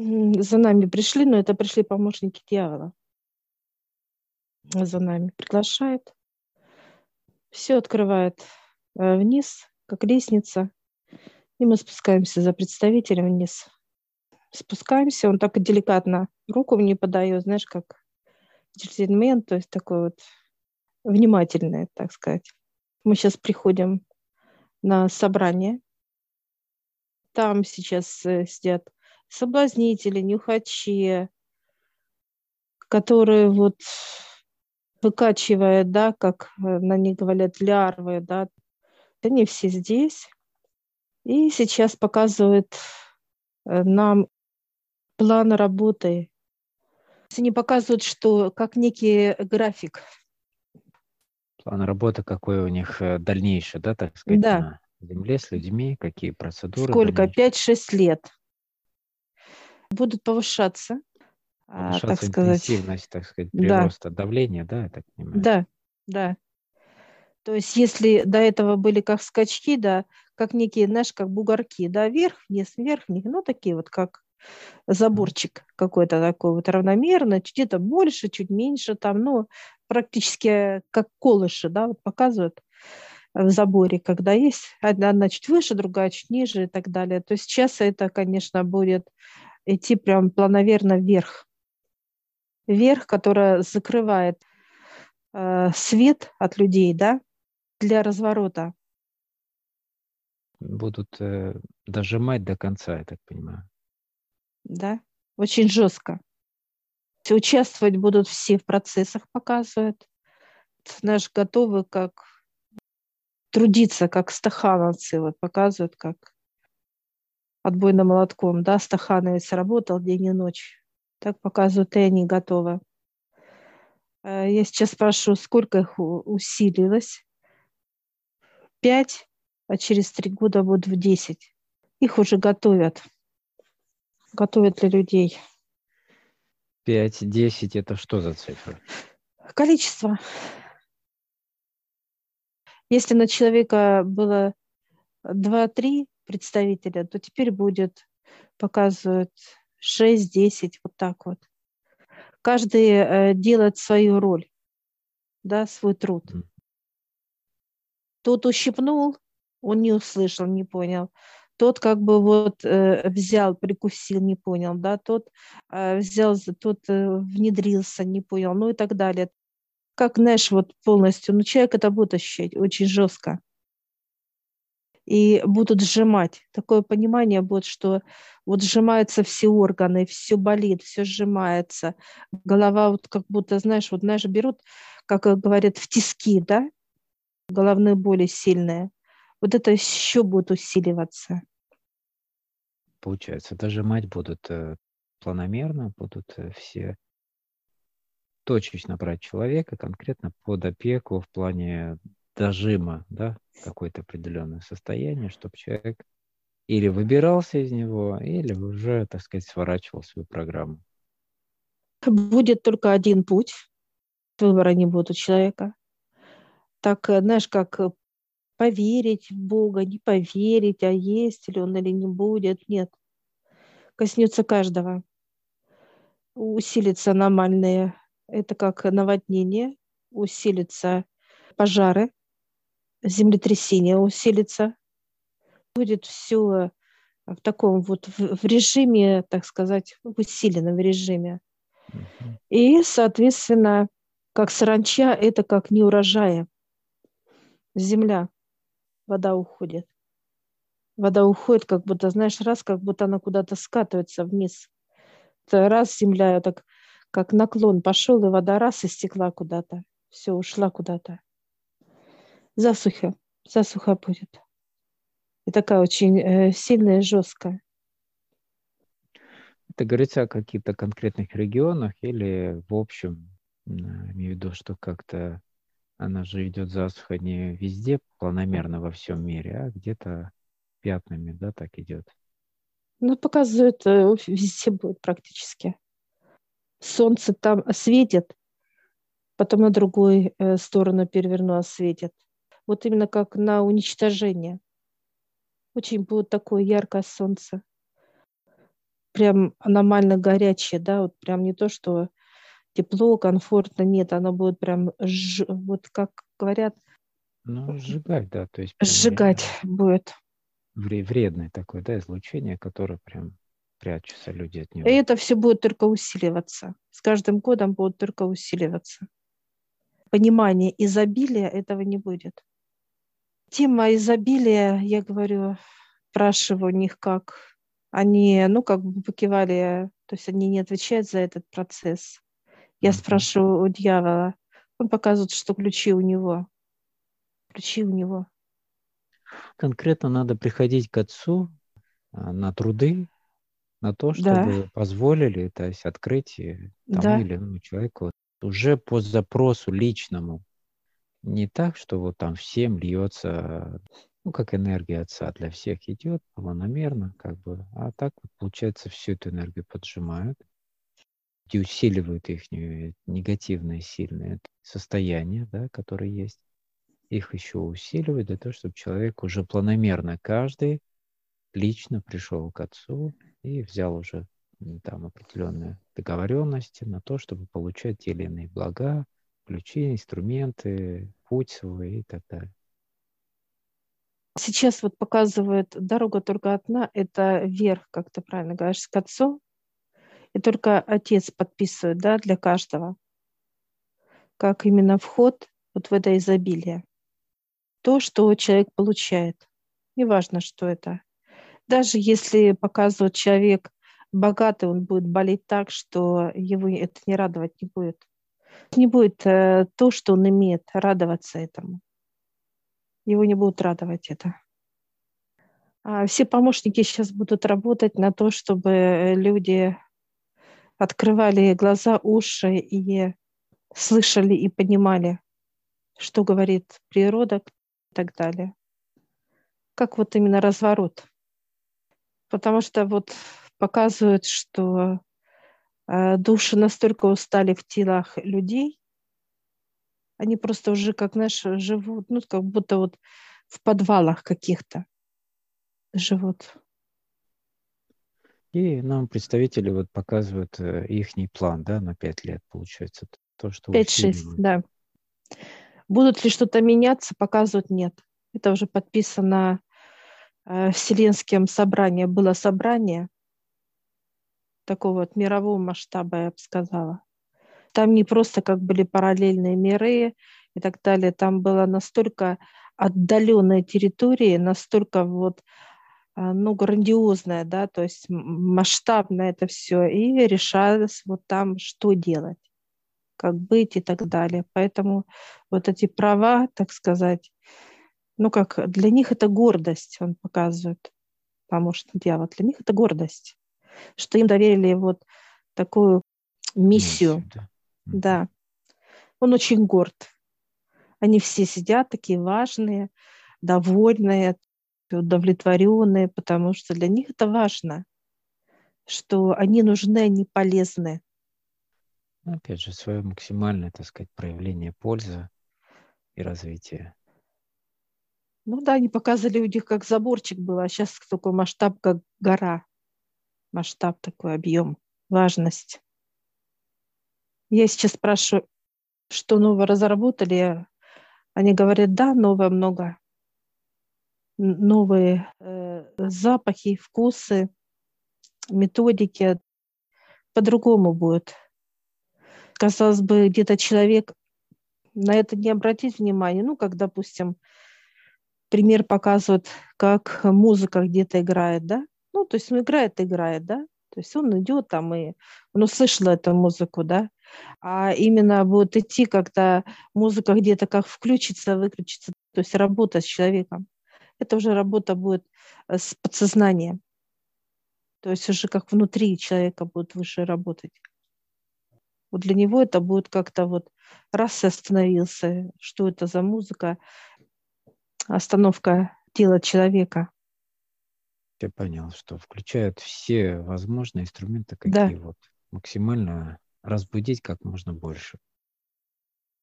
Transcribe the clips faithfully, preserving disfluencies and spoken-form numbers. М, За нами пришли, но это пришли помощники дьявола. За нами приглашает. Все открывает э, вниз, как лестница. И мы спускаемся за представителем вниз. Спускаемся, он так деликатно руку мне подает, знаешь, как джентльмен, то есть такой вот внимательный, так сказать. Мы сейчас приходим на собрание. Там сейчас э, сидят соблазнители, нюхачи, которые вот выкачивая, да, как э, на них говорят, лярвы, да, они все здесь. И сейчас показывают э, нам план работы. Они показывают, что как некий график. План работы какой у них э, дальнейший, да, так сказать, Да. на земле с людьми, какие процедуры. Сколько? дальнейшие. пять-шесть лет. Будут повышаться, повышаться а, так сказать. Интенсивность, так сказать, прироста да. давления, да, я так понимаю? Да, да. То есть если до этого были как скачки, да, как некие, знаешь, как бугорки, да, вверх, вниз, вверх, вниз, ну, такие вот как заборчик какой-то такой вот равномерно, где-то больше, чуть меньше там, ну, практически как колыши, да, вот показывают в заборе, когда есть одна, одна чуть выше, другая чуть ниже и так далее. То есть сейчас это, конечно, будет идти прям планомерно вверх. Вверх, которая закрывает э, свет от людей, да, для разворота. Будут э, дожимать до конца, я так понимаю. Да, очень жестко. Участвовать будут все в процессах, показывают. Знаешь, готовы как трудиться, как стахановцы, вот показывают, как отбойным молотком, да, стахановец работал день и ночь. Так показывают, и они готовы. Я сейчас спрошу, сколько их усилилось? Пять, а через три года будут в десять. Их уже готовят. Готовят для людей. пять-десять это что за цифра? Количество. Если на человека было два-три представителя, то теперь будет, показывают, шесть-десять, вот так вот. Каждый э, делает свою роль, да, свой труд. Mm. Тот ущипнул, он не услышал, не понял. Тот как бы вот э, взял, прикусил, не понял, да, тот э, взял, тот э, внедрился, не понял, ну и так далее. Как, знаешь, вот полностью, ну человек это будет ощущать очень жестко. И будут сжимать. Такое понимание будет, что вот сжимаются все органы, все болит, все сжимается. Голова вот как будто, знаешь, вот, знаешь, берут, как говорят, в тиски, да? Головные боли сильные. Вот это еще будет усиливаться. Получается, дожимать будут планомерно, будут все точечно брать человека, конкретно под опеку в плане дожима, да, какое-то определенное состояние, чтобы человек или выбирался из него, или уже, так сказать, сворачивал свою программу. Будет только один путь, выбора не будет у человека. Так, знаешь, как поверить в Бога, не поверить, а есть ли он или не будет, нет. Коснется каждого. Усилится аномальные, это как наводнение, усилится пожары, землетрясение усилится. Будет все в таком вот в режиме, так сказать, в усиленном режиме. Uh-huh. И, соответственно, как саранча, это как не урожая. Земля, вода уходит. Вода уходит, как будто, знаешь, раз, как будто она куда-то скатывается вниз. Раз земля так, как наклон пошел, и вода раз, и стекла куда-то. Все, ушла куда-то. Засуха, засуха будет. И такая очень э, сильная и жесткая. Это говорится о каких-то конкретных регионах или в общем, имею в виду, что как-то она же идет засуха не везде, планомерно во всем мире, а где-то пятнами, да, так идет. Ну, показывают, э, везде будет практически. Солнце там светит, потом на другую э, сторону перевернуло, светит. Вот именно как на уничтожение. Очень будет такое яркое солнце. прям аномально горячее, да, вот прям не то, что тепло, комфортно, нет, оно будет прям, ж... вот как говорят... Ну, сжигать, да, то есть... Сжигать будет. Вредное такое, да, излучение, которое прям прячутся люди от него. И это все будет только усиливаться. С каждым годом будет только усиливаться. Понимание изобилия этого не будет. Тема изобилия, я говорю, спрашиваю у них, как они, ну, как бы покивали, то есть они не отвечают за этот процесс. Я спрашиваю у дьявола. Он показывает, что ключи у него. Ключи у него. Конкретно надо приходить к Отцу на труды, на то, чтобы да. позволили, то есть открыть тому да. или иному человеку уже по запросу личному. Не так, что вот там всем льется, ну, как энергия Отца для всех идет планомерно, как бы, а так вот, получается, всю эту энергию поджимают и усиливают их негативные сильные состояния, да, которые есть. Их еще усиливают для того, чтобы человек уже планомерно каждый лично пришел к Отцу и взял уже там определенные договоренности на то, чтобы получать те или иные блага, ключи, инструменты, путь свой и так далее. Сейчас вот показывает дорога только одна, это вверх, как ты правильно говоришь, к Отцу. И только Отец подписывает, да, для каждого, как именно вход вот в это изобилие. То, что человек получает, неважно, что это. Даже если показывает человек богатый, он будет болеть так, что его это не радовать не будет. Не будет э, то, что он имеет, радоваться этому. Его не будут радовать это. А все помощники сейчас будут работать на то, чтобы люди открывали глаза, уши и слышали и понимали, что говорит природа и так далее. Как вот именно разворот. Потому что вот показывают, что души настолько устали в телах людей, они просто уже, как наши, живут, ну, как будто вот в подвалах каких-то живут. И нам представители вот показывают ихний план, да, на пять лет, получается. То, что пять-шесть, да. Будут ли что-то меняться, показывают нет. Это уже подписано Вселенским собранием. Было собрание такого вот мирового масштаба, я бы сказала. Там не просто как были параллельные миры и так далее, там было настолько отдаленная территория, настолько вот, ну, грандиозная, да, то есть масштабно это все, и решалось вот там, что делать, как быть и так далее. Поэтому вот эти права, так сказать, ну, как для них это гордость, он показывает, помощник дьявола, для них это гордость, что им доверили вот такую миссию. Да. да. Он очень горд. Они все сидят такие важные, довольные, удовлетворенные, потому что для них это важно, что они нужны, они полезны. Опять же, свое максимальное, так сказать, проявление пользы и развития. Ну да, они показывали у них, как заборчик был, а сейчас такой масштаб, как гора. Масштаб такой, объем, важность. Я сейчас спрашиваю, что нового разработали. Они говорят, да, новое много. Новые э, запахи, вкусы, методики. По-другому будет. Казалось бы, где-то человек на это не обратит внимания. Ну, как, допустим, пример показывают, как музыка где-то играет, да? Ну, то есть он играет, играет, да? То есть он идет там, и он услышал эту музыку, да? А именно будет идти, когда музыка где-то как включится, выключится, то есть работа с человеком. Это уже работа будет с подсознанием. То есть уже как внутри человека будет выше работать. Вот для него это будет как-то вот раз и остановился, что это за музыка, остановка тела человека. Я понял, что включают все возможные инструменты, какие да. вот максимально разбудить как можно больше.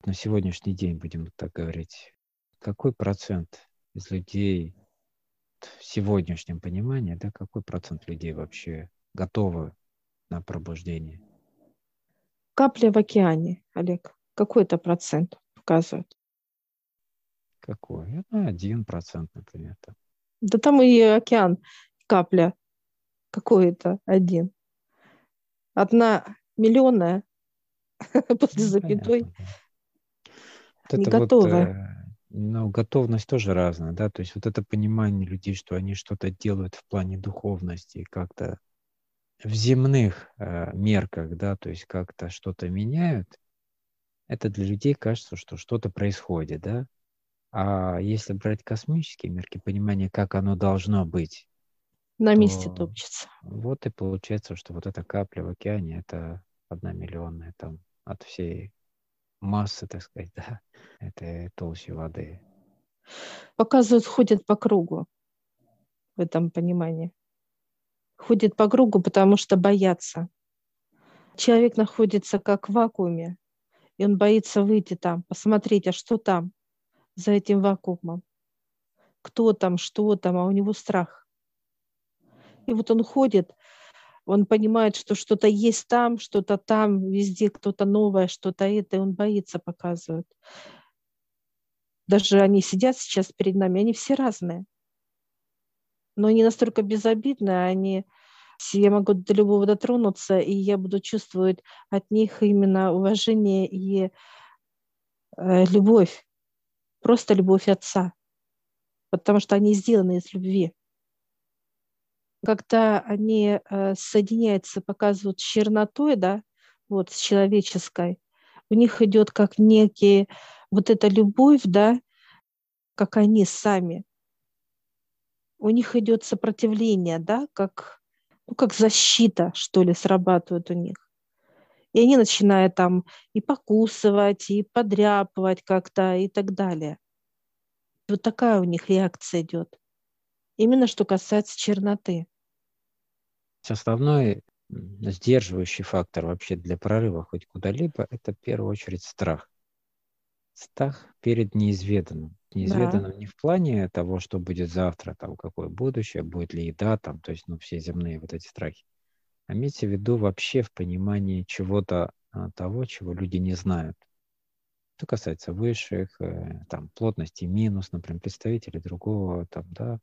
На сегодняшний день, будем так говорить, какой процент из людей в сегодняшнем понимании, да, какой процент людей вообще готовы на пробуждение? Капля в океане, Олег. Какой это процент показывает? Какой? Ну, один процент, например. Там. Да там и океан, капля. Какой это один? Одна миллионная после запятой. Не готовая. Но готовность тоже разная, да, то есть вот это понимание людей, что они что-то делают в плане духовности, как-то в земных э, мерках, да, то есть как-то что-то меняют, это для людей кажется, что что-то происходит, да, а если брать космические мерки, понимание, как оно должно быть. На то месте топчется. Вот и получается, что вот эта капля в океане, это одна миллионная там от всей массы, так сказать, да, этой толщи воды. Показывают, ходят по кругу в этом понимании. Ходят по кругу, потому что боятся. Человек находится как в вакууме, и он боится выйти там, посмотреть, а что там за этим вакуумом. Кто там, что там, а у него страх. И вот он ходит, он понимает, что что-то есть там, что-то там, везде кто-то новое, что-то это, и он боится, показывает. Даже они сидят сейчас перед нами, они все разные. Но они настолько безобидны, они, я могу до любого дотронуться, и я буду чувствовать от них именно уважение и э, любовь, просто любовь Отца, потому что они сделаны из любви. Когда они соединяются, показывают с чернотой, да, вот с человеческой, у них идет как некие вот эта любовь, да, как они сами. У них идет сопротивление, да, как, ну, как защита, что ли, срабатывает у них. И они начинают там и покусывать, и подряпывать как-то и так далее. Вот такая у них реакция идет. Именно что касается черноты. Основной сдерживающий фактор вообще для прорыва хоть куда-либо — это в первую очередь страх. Страх перед неизведанным. Неизведанным да. Не в плане того, что будет завтра, там, какое будущее, будет ли еда, там, то есть ну, все земные вот эти страхи. А имейте в виду вообще в понимании чего-то того, чего люди не знают. Что касается высших, там, плотности минус, например, представителей другого, там, да,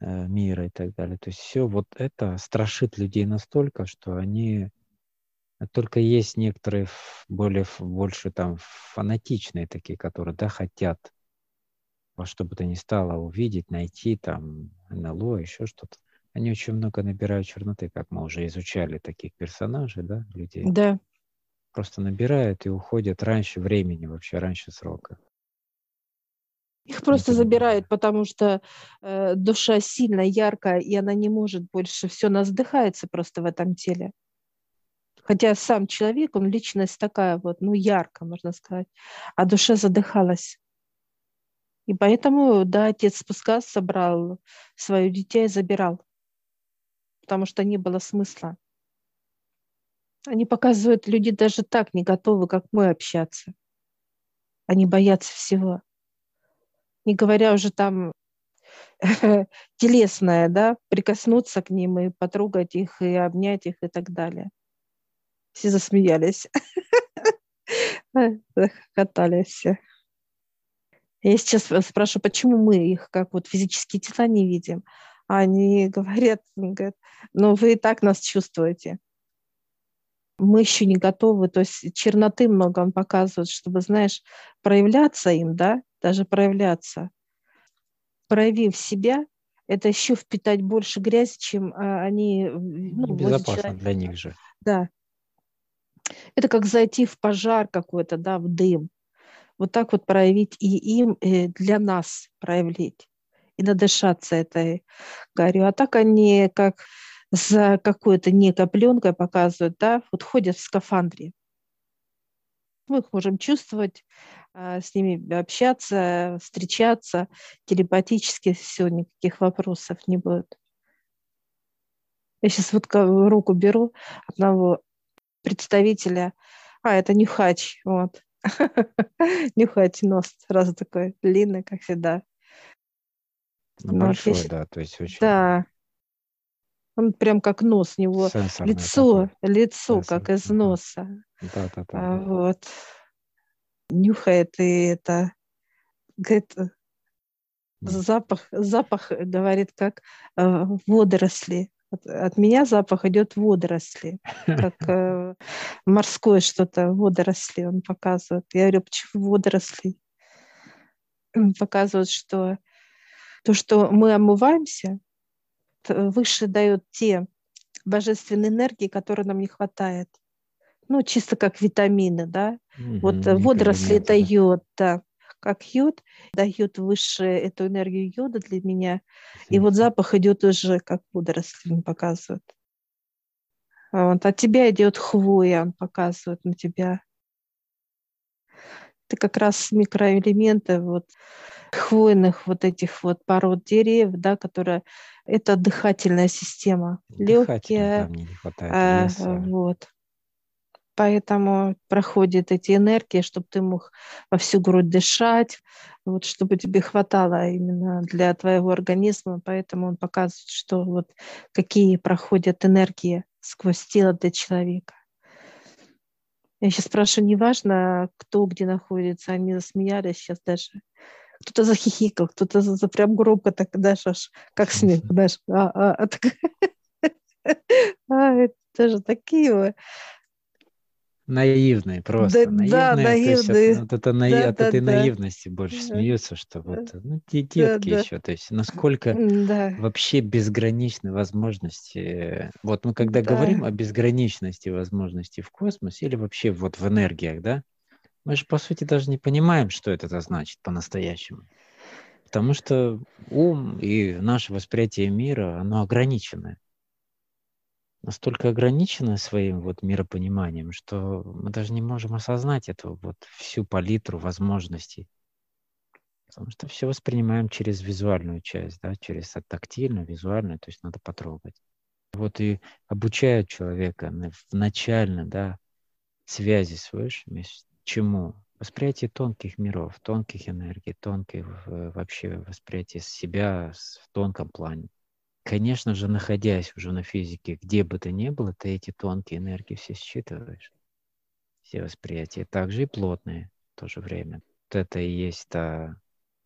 мира и так далее. То есть все вот это страшит людей настолько, что они только есть некоторые более, больше там фанатичные такие, которые, да, хотят во что бы то ни стало увидеть, найти там НЛО, еще что-то. Они очень много набирают черноты, как мы уже изучали таких персонажей, да, людей. Да. Просто набирают и уходят раньше времени вообще, раньше срока. Их просто забирают, потому что э, душа сильно яркая, и она не может больше. Все насдыхается просто в этом теле. Хотя сам человек, он личность такая вот, ну, яркая, можно сказать. А душа задыхалась. И поэтому, да, отец пускай собрал свое дитя и забирал. Потому что не было смысла. Они показывают, люди даже так не готовы, как мы, общаться. Они боятся всего. Не говоря уже там телесное, да, прикоснуться к ним и потрогать их, и обнять их, и так далее. Все засмеялись. Захохотали все. Я сейчас спрашиваю, почему мы их как вот физические тела не видим? А они говорят, говорят, ну вы и так нас чувствуете. Мы еще не готовы, то есть черноты много он показывает, чтобы, знаешь, проявляться им, да, даже проявляться. Проявив себя, это еще впитать больше грязи, чем они... Ну, безопасно для них же. Да. Это как зайти в пожар какой-то, да, в дым. Вот так вот проявить и им, и для нас проявить. И надышаться этой гарью. А так они как за какой-то некой пленкой показывают, да, вот ходят в скафандре. Мы их можем чувствовать, с ними общаться, встречаться, телепатически все, никаких вопросов не будет. Я сейчас вот руку беру одного представителя, а это Нюхач, вот. Нюхач нос, сразу такой длинный, как всегда. Большой, да, то есть очень... Да, Он прям как нос у него, сенсорное лицо, такое. Лицо сенсорное. Как из носа. Да, да, да. А, вот. Нюхает и это, говорит, да. запах, запах, говорит, как э, водоросли. От, от меня запах идет водоросли, как э, морское что-то, водоросли он показывает. Я говорю, почему водоросли? Он показывает, что то, что мы омываемся, выше дает те божественные энергии, которые нам не хватает. Ну, чисто как витамины, да. Угу, вот водоросли это йод, да. Как йод, дает выше эту энергию йода для меня. И вот запах идет уже, как водоросли, он показывает. Вот. От тебя идет хвоя, он показывает на тебя. Ты как раз микроэлементы вот хвойных вот этих вот пород деревьев, да, которые это дыхательная система, легкие, да, а, вот. Поэтому проходят эти энергии, чтобы ты мог во всю грудь дышать, вот, чтобы тебе хватало именно для твоего организма. Поэтому он показывает, что вот какие проходят энергии сквозь тело для человека. Я сейчас спрашиваю, неважно, кто где находится, они засмеялись сейчас даже. Кто-то захихикал, кто-то за, за прям громко так, даже аж как смех, даже. А, а, а, так... а, это же такие вы. Наивные просто. Да, наивные, да, наивные. Есть, от, от, от, да, от да, этой да. наивности больше да. смеются, что вот ну, детки да, да. еще. То есть насколько да. вообще безграничны возможности. Вот мы когда да. говорим о безграничности возможностей в космосе или вообще вот в энергиях, да, мы же по сути даже не понимаем, что это значит по-настоящему. Потому что ум и наше восприятие мира, оно ограничено. Настолько ограничены своим вот миропониманием, что мы даже не можем осознать эту вот всю палитру возможностей. Потому что все воспринимаем через визуальную часть, да, через тактильную, визуальную, то есть надо потрогать. Вот и обучают человека в начальной, да, связи с высшими, чему? Восприятие тонких миров, тонких энергий, тонких вообще восприятие себя в тонком плане. Конечно же, находясь уже на физике, где бы ты ни было, ты эти тонкие энергии все считываешь, все восприятия. Также и плотные в то же время. Вот это и есть та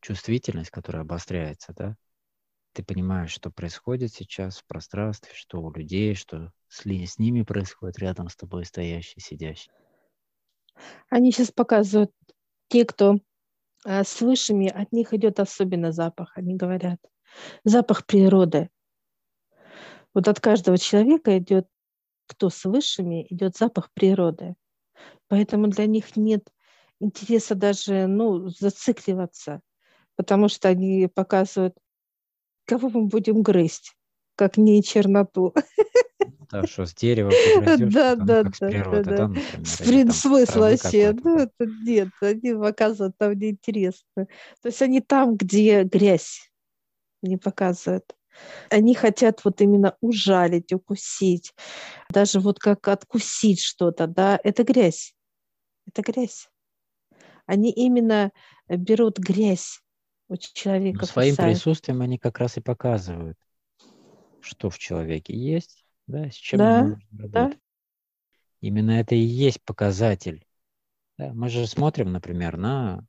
чувствительность, которая обостряется, да? Ты понимаешь, что происходит сейчас в пространстве, что у людей, что с, с ними происходит, рядом с тобой стоящий, сидящий. Они сейчас показывают, те, кто э, с высшими, от них идет особенно запах, они говорят. Запах природы. Вот от каждого человека идет, кто с высшими, идет запах природы. Поэтому для них нет интереса даже, ну, зацикливаться, потому что они показывают, кого мы будем грызть, как не черноту. Да, что с дерева погрызешь, да, да, как да, с природы, да, да, например. Спринт смысл вообще. Ну, это нет, они показывают, там неинтересно. То есть они там, где грязь. Не показывают. Они хотят вот именно ужалить, укусить, даже вот как откусить что-то, да, это грязь, это грязь. Они именно берут грязь у человека. Но своим присутствием они как раз и показывают, что в человеке есть, да, с чем да, нужно работать. Да. Именно это и есть показатель. Да, мы же смотрим, например, на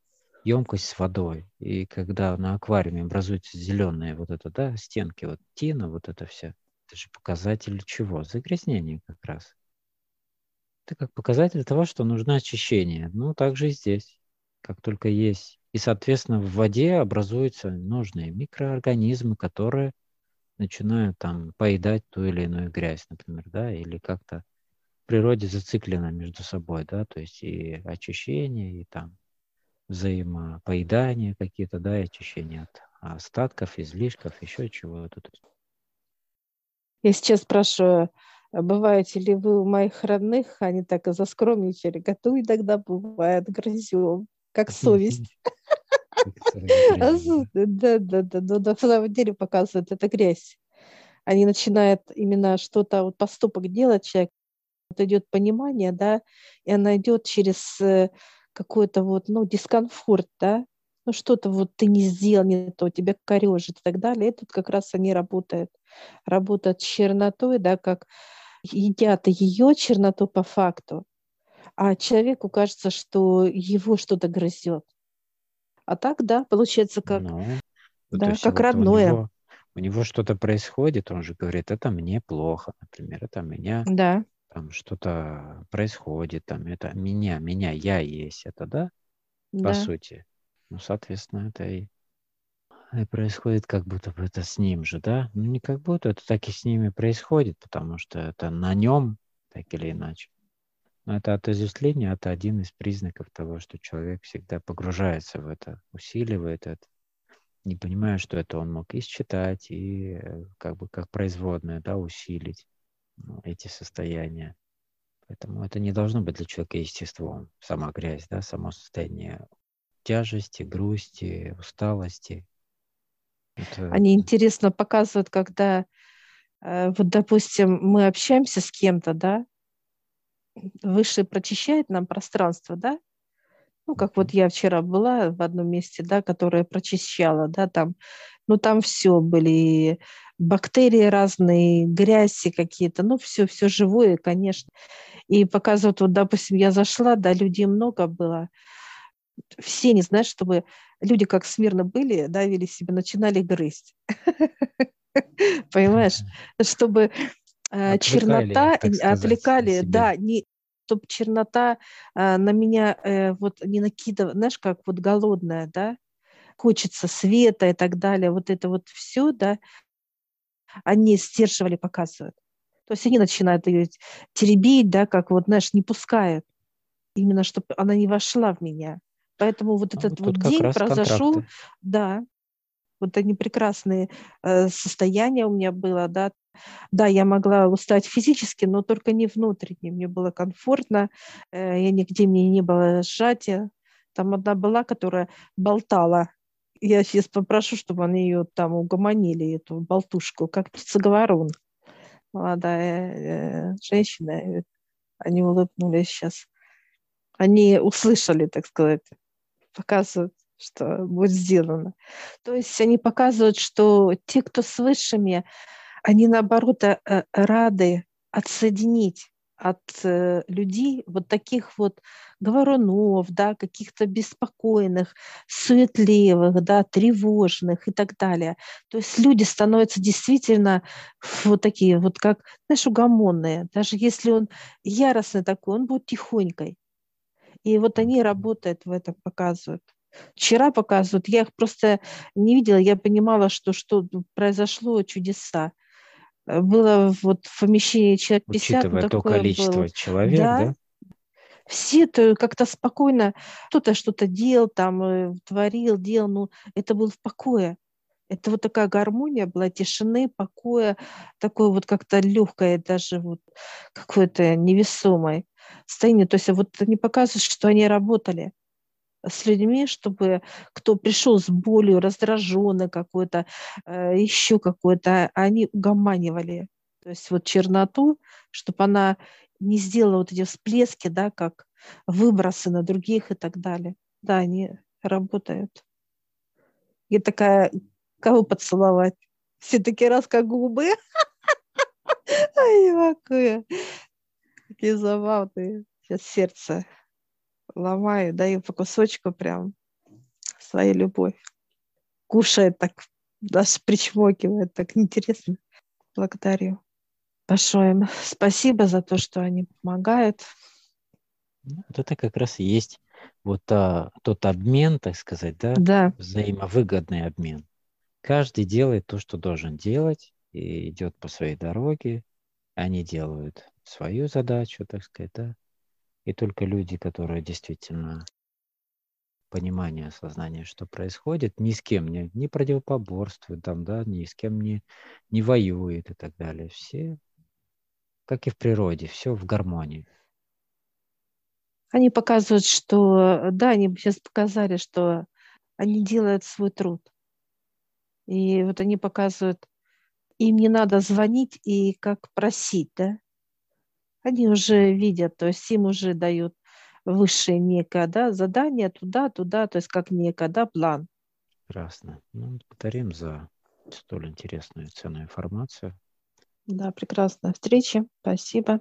емкость с водой, и когда на аквариуме образуются зеленые вот это, да, стенки, вот тина, вот это все, это же показатель чего? Загрязнение как раз. Это как показатель того, что нужно очищение. Ну, так же и здесь, как только есть. И, соответственно, в воде образуются нужные микроорганизмы, которые начинают там поедать ту или иную грязь, например, да, или как-то в природе зациклено между собой, да, то есть и очищение, и там взаимопоедания какие-то, да, и очищение от остатков, излишков, еще чего-то. Я сейчас спрашиваю, бываете ли вы у моих родных? Они так и заскромничали. Готу иногда бывает, грызем, как совесть. Да-да-да, но на самом деле показывают, это грязь. Они начинают именно что-то, вот поступок делать, человек, идет понимание, да, и она идет через... какой-то вот, ну, дискомфорт, да, ну что-то вот ты не сделал, не то, тебя корежит и так далее. И тут как раз они работают. Работают с чернотой, да, как едят ее черноту по факту, а человеку кажется, что его что-то грызет. А так, да, получается, как, ну, да, то есть как вот родное. У него, у него что-то происходит, он же говорит, это мне плохо, например, это меня... Да. Там что-то происходит, там это меня, меня, я есть, это, да? Да. По сути. Ну, соответственно, это и, и происходит как будто бы это с ним же, да? Ну, не как будто, это так и с ними происходит, потому что это на нем, так или иначе. Но это отождествление, это один из признаков того, что человек всегда погружается в это, усиливает это, не понимая, что это он мог и считать, и как бы как производное, да, усилить эти состояния. Поэтому это не должно быть для человека естеством. Сама грязь, да, само состояние тяжести, грусти, усталости. Это... Они интересно показывают, когда, вот, допустим, мы общаемся с кем-то, да, Высший прочищает нам пространство, да? Ну, как вот я вчера была в одном месте, да, которое прочищало, да, там, ну, там все были... бактерии разные, грязи какие-то, ну, все, все живое, конечно. И показывают, вот, допустим, я зашла, да, людей много было, все не знают, чтобы люди как смирно были, да, вели себя, начинали грызть. Понимаешь? Чтобы чернота отвлекали, да, не... чтобы чернота на меня вот не накидывала, знаешь, как вот голодная, да, хочется света и так далее, вот это вот все, да, они сдерживали, показывают. То есть они начинают ее теребить, да, как вот, знаешь, не пускают. Именно, чтобы она не вошла в меня. Поэтому вот а этот вот день произошел. Контракты. Да. Вот они прекрасные э, состояния у меня было, да. Да, я могла устать физически, но только не внутренне. Мне было комфортно. Э, я нигде мне не было сжатия. Там одна была, которая болтала. Я сейчас попрошу, чтобы они ее там угомонили, эту болтушку, как птица говорун. Молодая э, женщина, они улыбнулись сейчас. Они услышали, так сказать, показывают, что будет сделано. То есть они показывают, что те, кто с высшими, они, наоборот, рады отсоединить от людей вот таких вот говорунов, да, каких-то беспокойных, суетливых, да, тревожных и так далее. То есть люди становятся действительно вот такие вот, как, знаешь, угомонные. Даже если он яростный такой, он будет тихонькой. И вот они работают в этом, показывают. Вчера показывают, я их просто не видела, я понимала, что, что произошло чудеса. Было вот в помещении человек пятьдесят. Учитывая ну, то количество было. Человек, да? да? Все то как-то спокойно, кто-то что-то делал, там, творил, делал, ну, это было в покое. Это вот такая гармония была, тишины, покоя, такое вот как-то легкое, даже вот какое-то невесомое состояние. То есть вот они показывают, что они работали с людьми, чтобы кто пришел с болью, раздраженный какой-то, еще какой-то, они угоманивали. То есть вот черноту, чтобы она не сделала вот эти всплески, да, как выбросы на других и так далее. Да, они работают. Я такая, кого поцеловать? Все такие раз, как губы. Ай, какая. Такие забавные. Сейчас сердце ломаю, даю по кусочку прям свою любовь. Кушает так, даже причмокивает, так интересно. Благодарю. Большое им спасибо за то, что они помогают. Вот это как раз и есть вот а, тот обмен, так сказать, да? Да. Взаимовыгодный обмен. Каждый делает то, что должен делать, и идет по своей дороге. Они делают свою задачу, так сказать, да? И только люди, которые действительно понимание, осознание, что происходит, ни с кем не, не противопоборствуют, там, да, ни с кем не, не воюют и так далее. Все, как и в природе, все в гармонии. Они показывают, что... Да, они сейчас показали, что они делают свой труд. И вот они показывают, им не надо звонить и как просить, да? Они уже видят, то есть им уже дают высшее некое, да, задание туда, туда, то есть как некое, да, план. Прекрасно. Ну, благодарим за столь интересную и ценную информацию. Да, прекрасная встреча. Спасибо.